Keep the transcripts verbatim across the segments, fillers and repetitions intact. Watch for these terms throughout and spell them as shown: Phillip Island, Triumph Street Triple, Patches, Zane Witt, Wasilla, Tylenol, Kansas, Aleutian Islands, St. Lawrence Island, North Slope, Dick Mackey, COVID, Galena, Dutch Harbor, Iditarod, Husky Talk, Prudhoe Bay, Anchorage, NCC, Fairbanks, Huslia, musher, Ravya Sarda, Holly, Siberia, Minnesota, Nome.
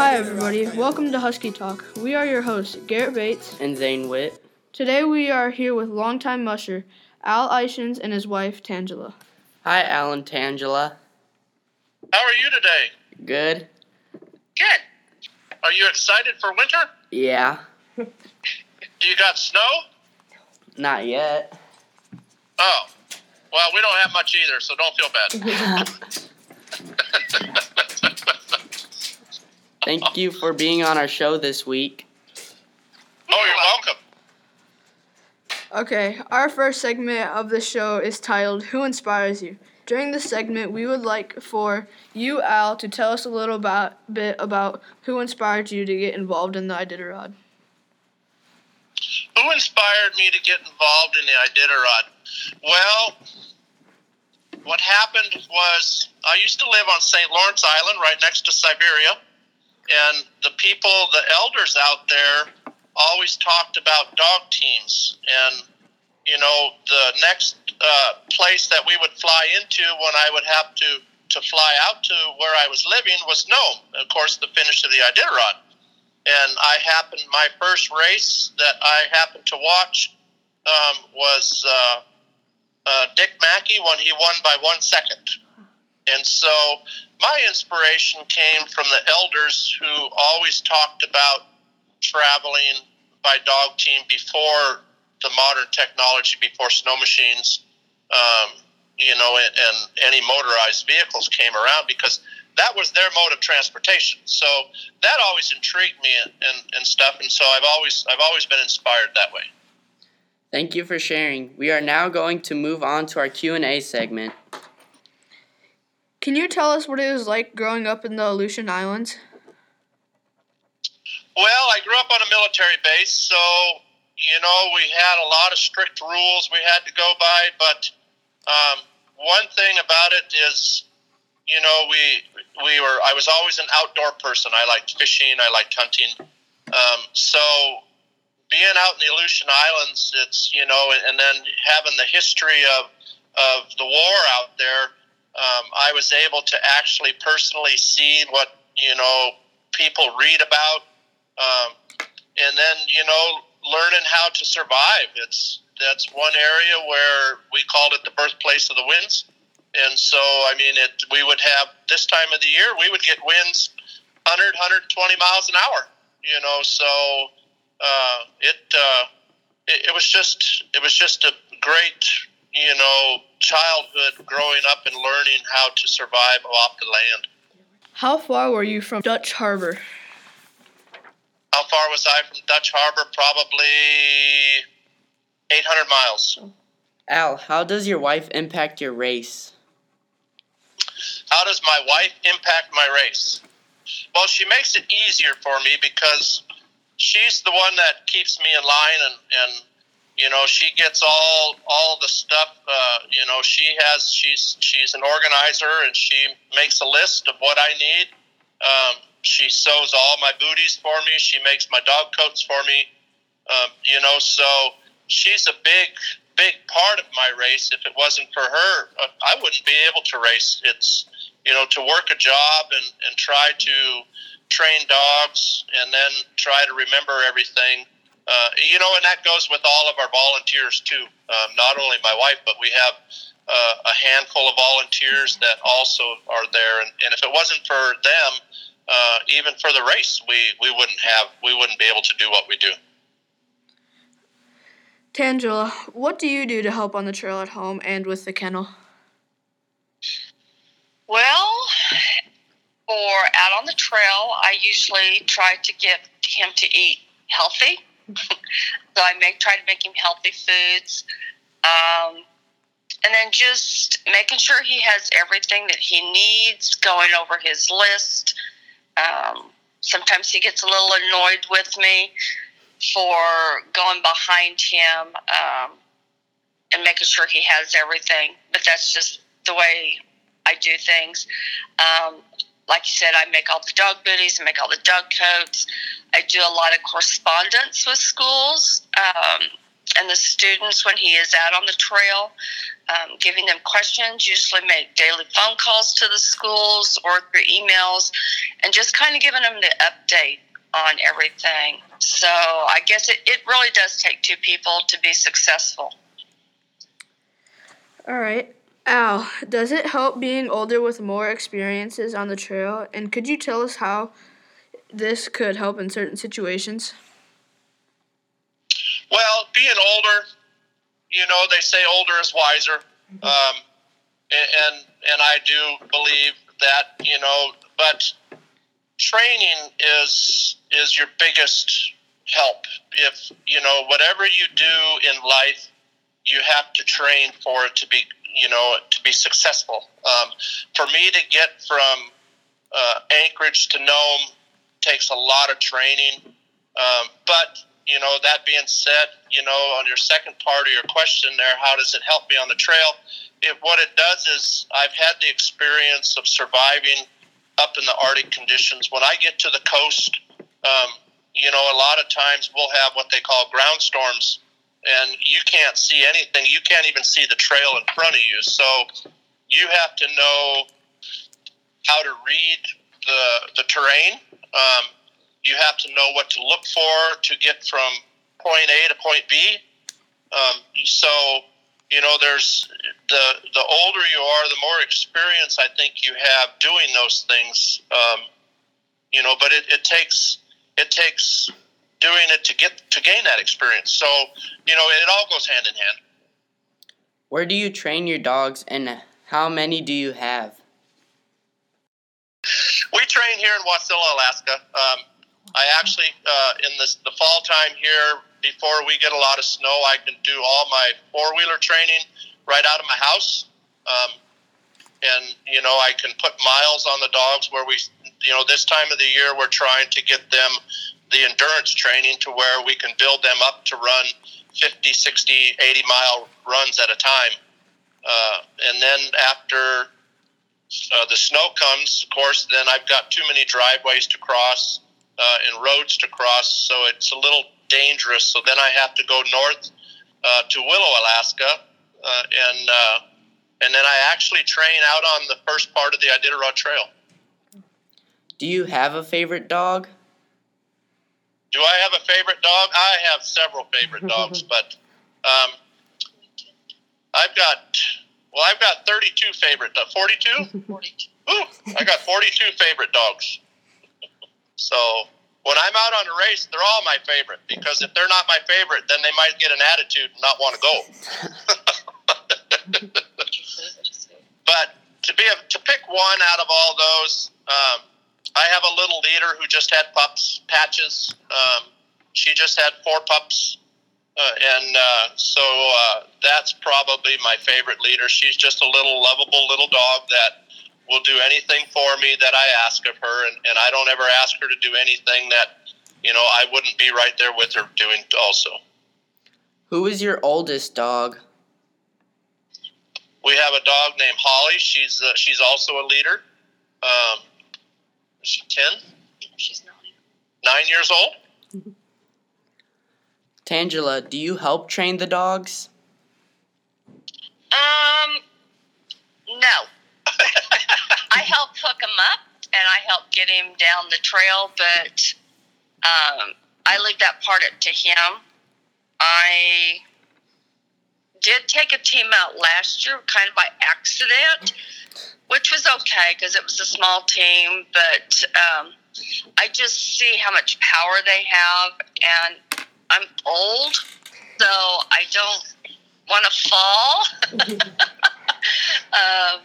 Hi everybody, welcome to Husky Talk. We are your hosts, Garrett Bates and Zane Witt. Today we are here with longtime musher, Al Eichens and his wife, Tangela. Hi Al and Tangela. How are you today? Good. Good. Are you excited for winter? Yeah. Do you got snow? Not yet. Oh. Well, we don't have much either, so don't feel bad. Thank you for being on our show this week. Oh, you're welcome. Okay, our first segment of the show is titled, Who Inspires You? During this segment, we would like for you, Al, to tell us a little about, bit about who inspired you to get involved in the Iditarod. Who inspired me to get involved in the Iditarod? Well, what happened was I used to live on Saint Lawrence Island right next to Siberia. And the people, the elders out there, always talked about dog teams. And, you know, the next uh, place that we would fly into when I would have to, to fly out to where I was living was Nome, of course, the finish of the Iditarod. And I happened, my first race that I happened to watch um, was uh, uh, Dick Mackey when he won by one second. And so my inspiration came from the elders who always talked about traveling by dog team before the modern technology, before snow machines, um, you know, and, and any motorized vehicles came around, because that was their mode of transportation. So that always intrigued me and, and, and stuff. And so I've always, I've always been inspired that way. Thank you for sharing. We are now going to move on to our Q and A segment. Can you tell us what it was like growing up in the Aleutian Islands? Well, I grew up on a military base, so, you know, we had a lot of strict rules we had to go by, but um, one thing about it is, you know, we we were, I was always an outdoor person. I liked fishing, I liked hunting, um, so being out in the Aleutian Islands, it's, you know, and then having the history of, of the war out there, Um, I was able to actually personally see what, you know, people read about, um, and then, you know, learning how to survive. It's, that's one area where we called it the birthplace of the winds. And so, I mean, it, we would have this time of the year, we would get winds one hundred, one hundred twenty miles an hour, you know, so, uh, it, uh, it, it was just, it was just a great, you know, childhood growing up and learning how to survive off the land. How far were you from Dutch Harbor? How far was I from Dutch Harbor? Probably eight hundred miles. Al, how does your wife impact your race? How does my wife impact my race? Well, she makes it easier for me because she's the one that keeps me in line, and, and you know, she gets all all the stuff. Uh, you know, she has she's she's an organizer, and she makes a list of what I need. Um, she sews all my booties for me. She makes my dog coats for me. Um, you know, so she's a big big part of my race. If it wasn't for her, I wouldn't be able to race. It's, you know, to work a job and and try to train dogs, and then try to remember everything. Uh, you know, and that goes with all of our volunteers, too. Um, not only my wife, but we have uh, a handful of volunteers that also are there. And, and if it wasn't for them, uh, even for the race, we, we wouldn't have, we wouldn't be able to do what we do. Tangela, what do you do to help on the trail at home and with the kennel? Well, for out on the trail, I usually try to get him to eat healthy. So I make, try to make him healthy foods, um, and then just making sure he has everything that he needs, going over his list. Um, sometimes he gets a little annoyed with me for going behind him um, and making sure he has everything, but that's just the way I do things. Um Like you said, I make all the dog booties and make all the dog coats. I do a lot of correspondence with schools um, and the students when he is out on the trail, um, giving them questions, usually make daily phone calls to the schools or through emails and just kind of giving them the update on everything. So I guess it, it really does take two people to be successful. All right. Al, does it help being older with more experiences on the trail? And could you tell us how this could help in certain situations? Well, being older, you know, they say older is wiser. Mm-hmm. Um, and, and and I do believe that, you know, but training is is your biggest help. If, you know, whatever you do in life, you have to train for it to be, you know, to be successful. Um, for me to get from uh, Anchorage to Nome takes a lot of training. Um, but, you know, that being said, you know, on your second part of your question there, how does it help me on the trail? It, what it does is I've had the experience of surviving up in the Arctic conditions. When I get to the coast, um, you know, a lot of times we'll have what they call ground storms, and you can't see anything. You can't even see the trail in front of you. So you have to know how to read the the terrain. Um, you have to know what to look for to get from point A to point B. Um, so, you know, there's the the older you are, the more experience I think you have doing those things. Um, you know, but it, it takes it takes. doing it to get to gain that experience. So, you know, it all goes hand in hand. Where do you train your dogs, and how many do you have? We train here in Wasilla, Alaska. Um, I actually, uh, in this, the fall time here, before we get a lot of snow, I can do all my four-wheeler training right out of my house. Um, and, you know, I can put miles on the dogs where we, you know, this time of the year we're trying to get them the endurance training to where we can build them up to run fifty, sixty, eighty mile runs at a time. Uh, and then after uh, the snow comes, of course, then I've got too many driveways to cross uh, and roads to cross, so it's a little dangerous. So then I have to go north uh, to Willow, Alaska, uh, and uh, and then I actually train out on the first part of the Iditarod Trail. Do you have a favorite dog? Do I have a favorite dog? I have several favorite dogs, but um, I've got, well, I've got thirty-two favorite dogs. forty-two? forty-two. Ooh, I got forty-two favorite dogs. So when I'm out on a race, they're all my favorite, because if they're not my favorite, then they might get an attitude and not want to go. But to be a, to pick one out of all those, um, I have a little leader who just had pups, Patches. Um, she just had four pups, uh, and uh, so uh, that's probably my favorite leader. She's just a little lovable little dog that will do anything for me that I ask of her, and, and I don't ever ask her to do anything that, you know, I wouldn't be right there with her doing also. Who is your oldest dog? We have a dog named Holly. She's uh, she's also a leader. Um, Is she ten? She's nine. Nine years old? Tangela, do you help train the dogs? Um, no. I help hook him up, and I help get him down the trail, but um, I leave that part up to him. I did take a team out last year, kind of by accident, which was okay because it was a small team, but um, I just see how much power they have, and I'm old, so I don't want to fall. uh,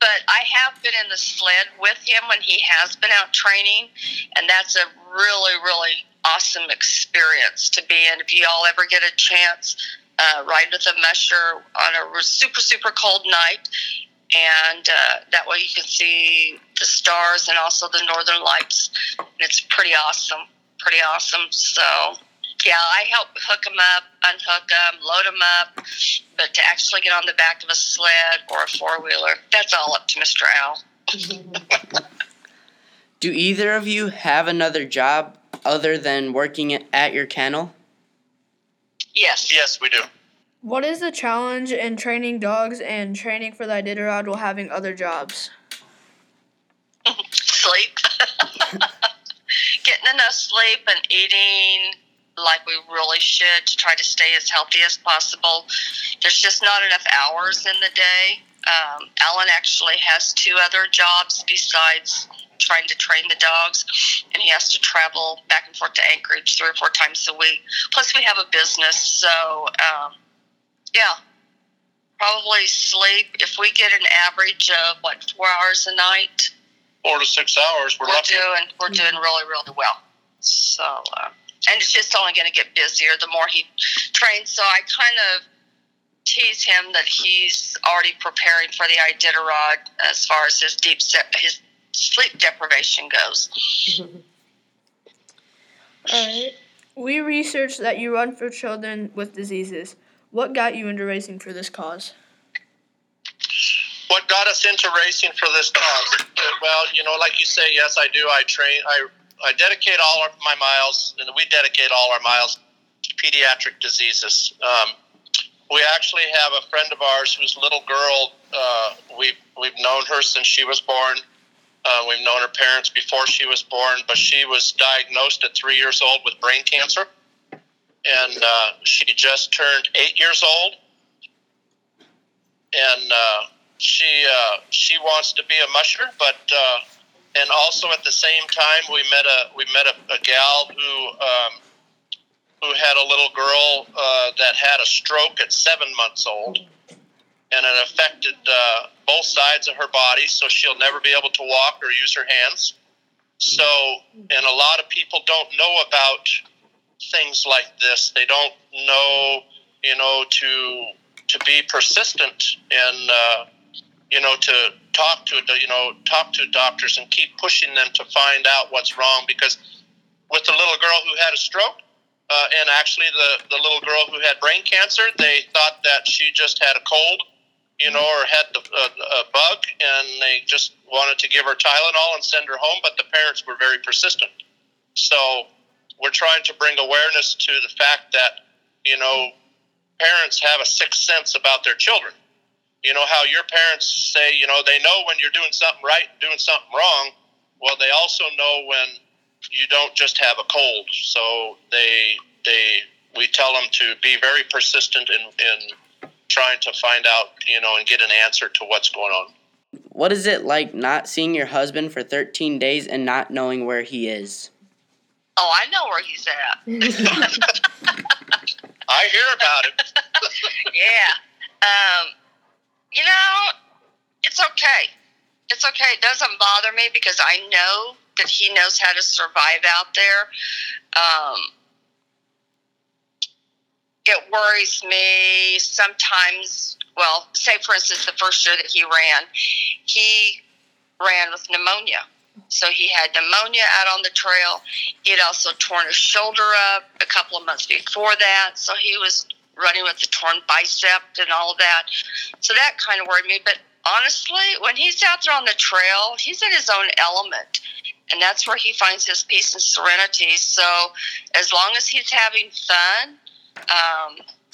but I have been in the sled with him when he has been out training, and that's a really, really awesome experience to be in. If you all ever get a chance, uh, ride with a musher on a super, super cold night, and uh, that way you can see the stars and also the northern lights. It's pretty awesome, pretty awesome. So, yeah, I help hook them up, unhook them, load them up, but to actually get on the back of a sled or a four-wheeler, that's all up to Mister Al. Do either of you have another job other than working at your kennel? Yes. Yes, we do. What is the challenge in training dogs and training for the Iditarod while having other jobs? sleep. Getting enough sleep and eating like we really should to try to stay as healthy as possible. There's just not enough hours in the day. Um, Alan actually has two other jobs besides trying to train the dogs, and he has to travel back and forth to Anchorage three or four times a week. Plus, we have a business, so um, yeah, probably sleep. If we get an average of, what, four hours a night? Four to six hours, we're, we're lucky. Doing, we're doing really, really well. So, uh, and it's just only going to get busier the more he trains, so I kind of tease him that he's already preparing for the Iditarod as far as his deep set, his sleep deprivation goes. All right. We researched that you run for children with diseases. What got you into racing for this cause? What got us into racing for this cause? Well, you know, like you say, yes, I do. I train. I I dedicate all of my miles, and we dedicate all our miles to pediatric diseases. Um, we actually have a friend of ours whose little girl, uh, we've, we've known her since she was born. Uh, we've known her parents before she was born, but she was diagnosed at three years old with brain cancer. And uh, she just turned eight years old. And uh, she uh, she wants to be a musher, but uh, and also at the same time we met a we met a, a gal who um, who had a little girl uh, that had a stroke at seven months old. And it affected uh, both sides of her body, so she'll never be able to walk or use her hands. So, and a lot of people don't know about things like this. They don't know, you know, to to be persistent and, uh, you know, to talk to, you know, talk to doctors and keep pushing them to find out what's wrong. Because with the little girl who had a stroke, uh, and actually the, the little girl who had brain cancer, they thought that she just had a cold, you know, or had the, uh, a bug, and they just wanted to give her Tylenol and send her home, but the parents were very persistent. So we're trying to bring awareness to the fact that, you know, parents have a sixth sense about their children. You know, how your parents say, you know, they know when you're doing something right and doing something wrong. Well, they also know when you don't just have a cold. So they, they, we tell them to be very persistent in, in, trying to find out, you know, and get an answer to what's going on. What is it like not seeing your husband for thirteen days and not knowing where he is? Oh, I know where he's at. I hear about it. Yeah. Um, you know, it's okay. It's okay. It doesn't bother me because I know that he knows how to survive out there. Um, It worries me sometimes. Well, say, for instance, the first year that he ran, he ran with pneumonia. So he had pneumonia out on the trail. He had also torn his shoulder up a couple of months before that. So he was running with the torn bicep and all of that. So that kind of worried me. But honestly, when he's out there on the trail, he's in his own element. And that's where he finds his peace and serenity. So as long as he's having fun, Um,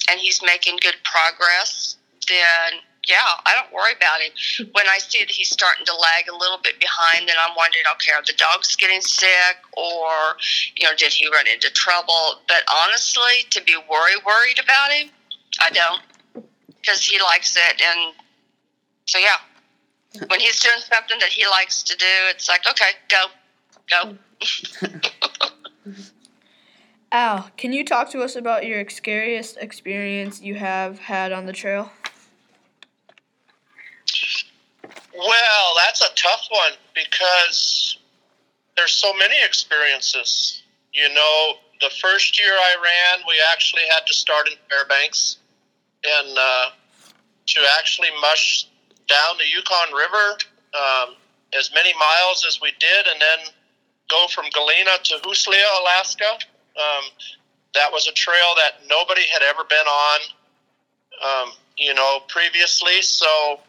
and he's making good progress, then, yeah, I don't worry about him. When I see that he's starting to lag a little bit behind, then I'm wondering, okay, are the dogs getting sick, or, you know, did he run into trouble? But honestly, to be worried, worried about him, I don't, because he likes it. And so, yeah, when he's doing something that he likes to do, it's like, okay, go, go. Al, can you talk to us about your scariest experience you have had on the trail? Well, that's a tough one because there's so many experiences. You know, the first year I ran, we actually had to start in Fairbanks and uh, to actually mush down the Yukon River um, as many miles as we did, and then go from Galena to Huslia, Alaska. Um, that was a trail that nobody had ever been on, um, you know, previously. So,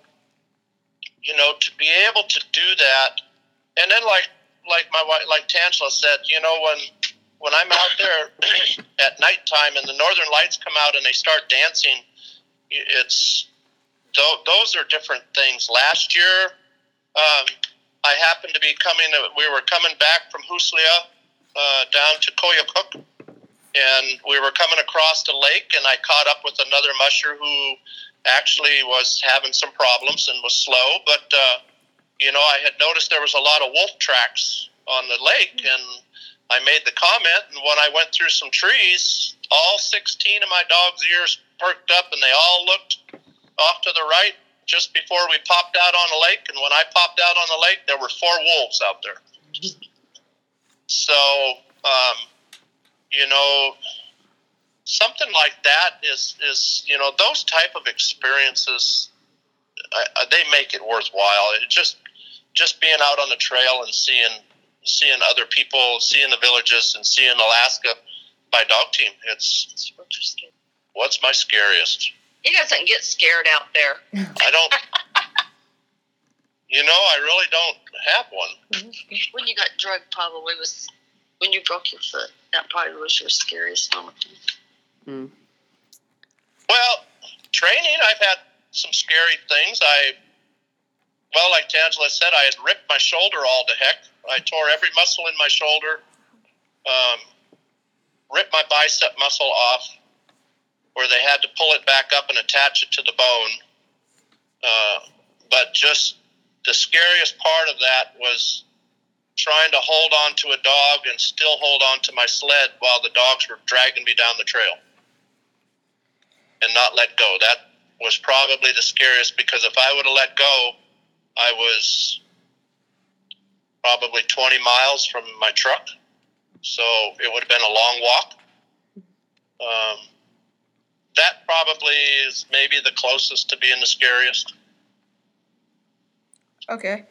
you know, to be able to do that, and then like like my wife, like Tangela said, you know, when when I'm out there at nighttime and the northern lights come out and they start dancing, it's those are different things. Last year, um, I happened to be coming, we were coming back from Huslia uh, down to Koyukuk, and we were coming across the lake, and I caught up with another musher who actually was having some problems and was slow, but, uh, you know, I had noticed there was a lot of wolf tracks on the lake, and I made the comment, and when I went through some trees, all sixteen of my dog's ears perked up, and they all looked off to the right just before we popped out on the lake, and when I popped out on the lake, there were four wolves out there. So, um, you know, something like that is, is you know, those type of experiences, uh, they make it worthwhile. It just just being out on the trail and seeing seeing other people, seeing the villages, and seeing Alaska by dog team. It's what's my scariest. He doesn't get scared out there. I don't. You know, I really don't have one. When you got drugged, probably was when you broke your foot. That probably was your scariest moment. Mm. Well, training, I've had some scary things. I, well, like Tangela said, I had ripped my shoulder all to heck. I tore every muscle in my shoulder, um, ripped my bicep muscle off, where they had to pull it back up and attach it to the bone. Uh, but just the scariest part of that was trying to hold on to a dog and still hold on to my sled while the dogs were dragging me down the trail and not let go. That was probably the scariest, because if I would have let go, I was probably twenty miles from my truck. So it would have been a long walk. Um, That probably is maybe the closest to being the scariest. Okay.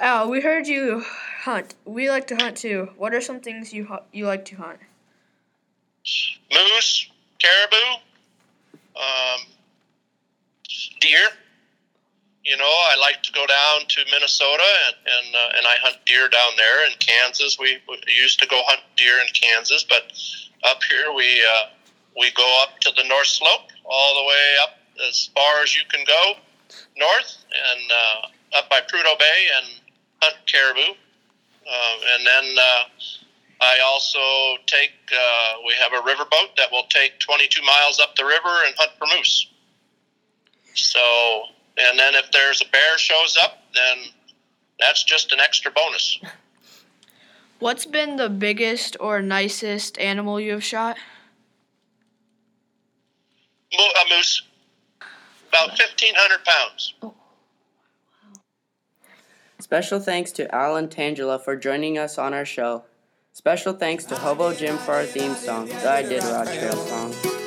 Al, we heard you hunt. We like to hunt too. What are some things you you like to hunt? Moose, caribou, um, deer. You know, I like to go down to Minnesota and and, uh, and I hunt deer down there. In Kansas, we, we used to go hunt deer in Kansas, but up here we. Uh, We go up to the North Slope, all the way up as far as you can go north, and uh, up by Prudhoe Bay, and hunt caribou. Uh, and then uh, I also take, uh, we have a riverboat that will take twenty-two miles up the river and hunt for moose. So, and then if there's a bear shows up, then that's just an extra bonus. What's been the biggest or nicest animal you have shot? A moose, about fifteen hundred pounds. Oh. Wow. Special thanks to Al and Tangela for joining us on our show. Special thanks to Hobo Jim for our theme song, the I Did Rod Trail song.